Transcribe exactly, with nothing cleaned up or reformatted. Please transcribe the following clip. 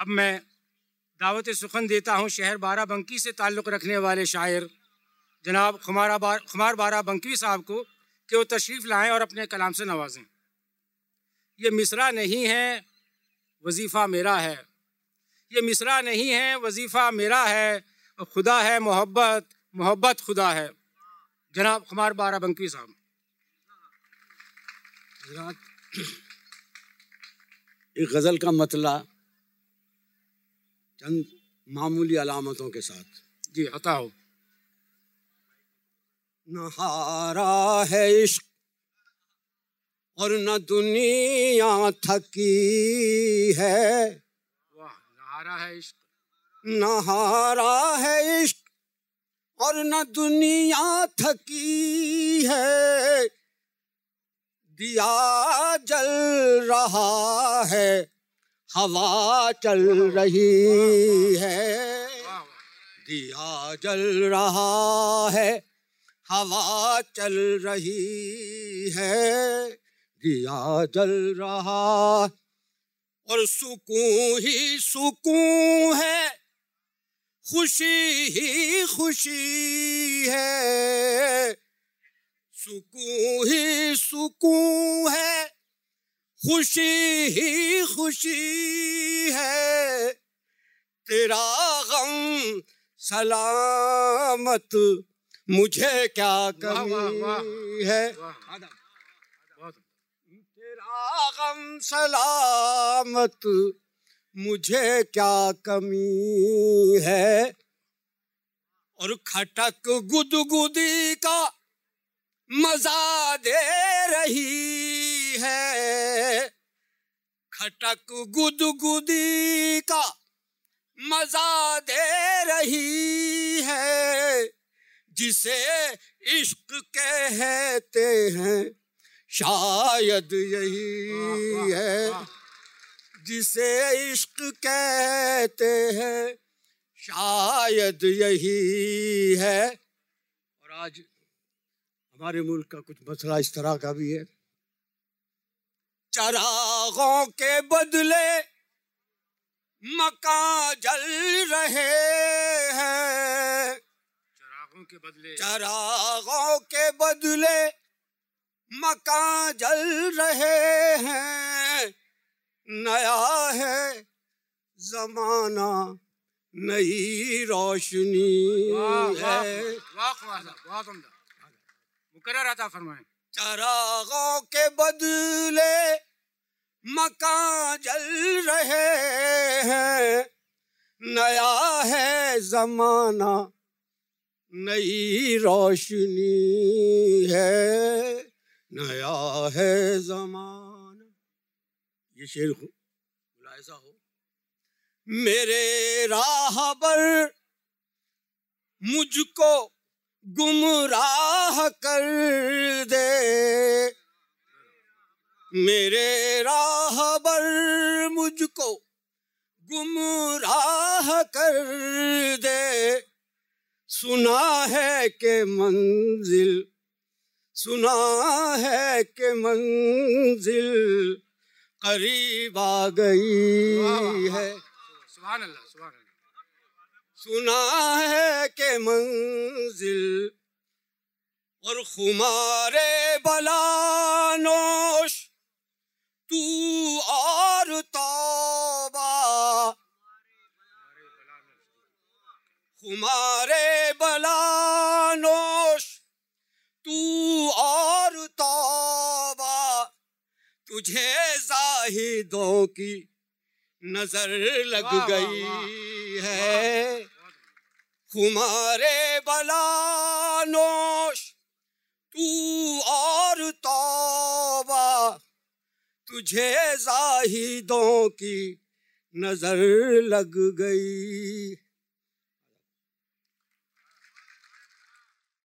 अब मैं दावत सुखन देता हूँ शहर बाराबंकी से ताल्लुक़ रखने वाले शायर जनाब खुमारा बार खुमार बाराबंकवी साहब को कि वो तशरीफ़ लाएँ और अपने कलाम से नवाजें। ये मिसरा नहीं है वजीफ़ा मेरा है, ये मिसरा नहीं है वजीफ़ा मेरा है, खुदा है मोहब्बत, मोहब्बत खुदा है। जनाब खुमार बाराबंकवी साहब। एक गज़ल का मतला चंद मामूली अलामतों के साथ जी अता हो। नहारा है इश्क और न दुनिया थकी है। वाह, नहारा है इश्क, नहारा है इश्क और न दुनिया थकी है, दिया जल रहा है हवा चल रही है, दिया जल रहा है हवा चल रही है, दिया जल रहा और सुकून ही सुकून है, खुशी ही खुशी है, सुकून ही सुकून है, खुशी ही खुशी है, तेरा गम सलामत मुझे क्या कमी है, तेरा गम सलामत मुझे क्या कमी है, और खटक गुदगुदी का मजा दे रही है, खटक गुदगुदी का मजा दे रही है, जिसे इश्क कहते हैं शायद यही है, जिसे इश्क कहते हैं शायद यही है। और आज हमारे मुल्क का कुछ मसला इस तरह का भी है। चरागों के बदले मकान जल रहे हैं, चरागों के बदले चरागों के बदले मकान जल रहे हैं, नया है जमाना नई रोशनी है। मुकर्रर अता फरमाएं। चरागों के बदले मकान जल रहे हैं, नया है जमाना नई रोशनी है, नया है जमाना। ये शेर हो मुलाहिजा हो। मेरे राहबर मुझको गुमराह कर दे, मेरे राहबर मुझको गुमराह कर दे, सुना है के मंजिल, सुना है के मंजिल करीब आ गई है, सुभान अल्लाह सुभान अल्लाह, सुना है के मंजिल और खुमारे बलानोश तू और तौबा, खुमारे बलानोश तू और तौबा, तुझे जाहिदों की नजर लग गई है, खुमारे बलानोश तू और तौबा, तुझे जाहिदों की नजर लग गई।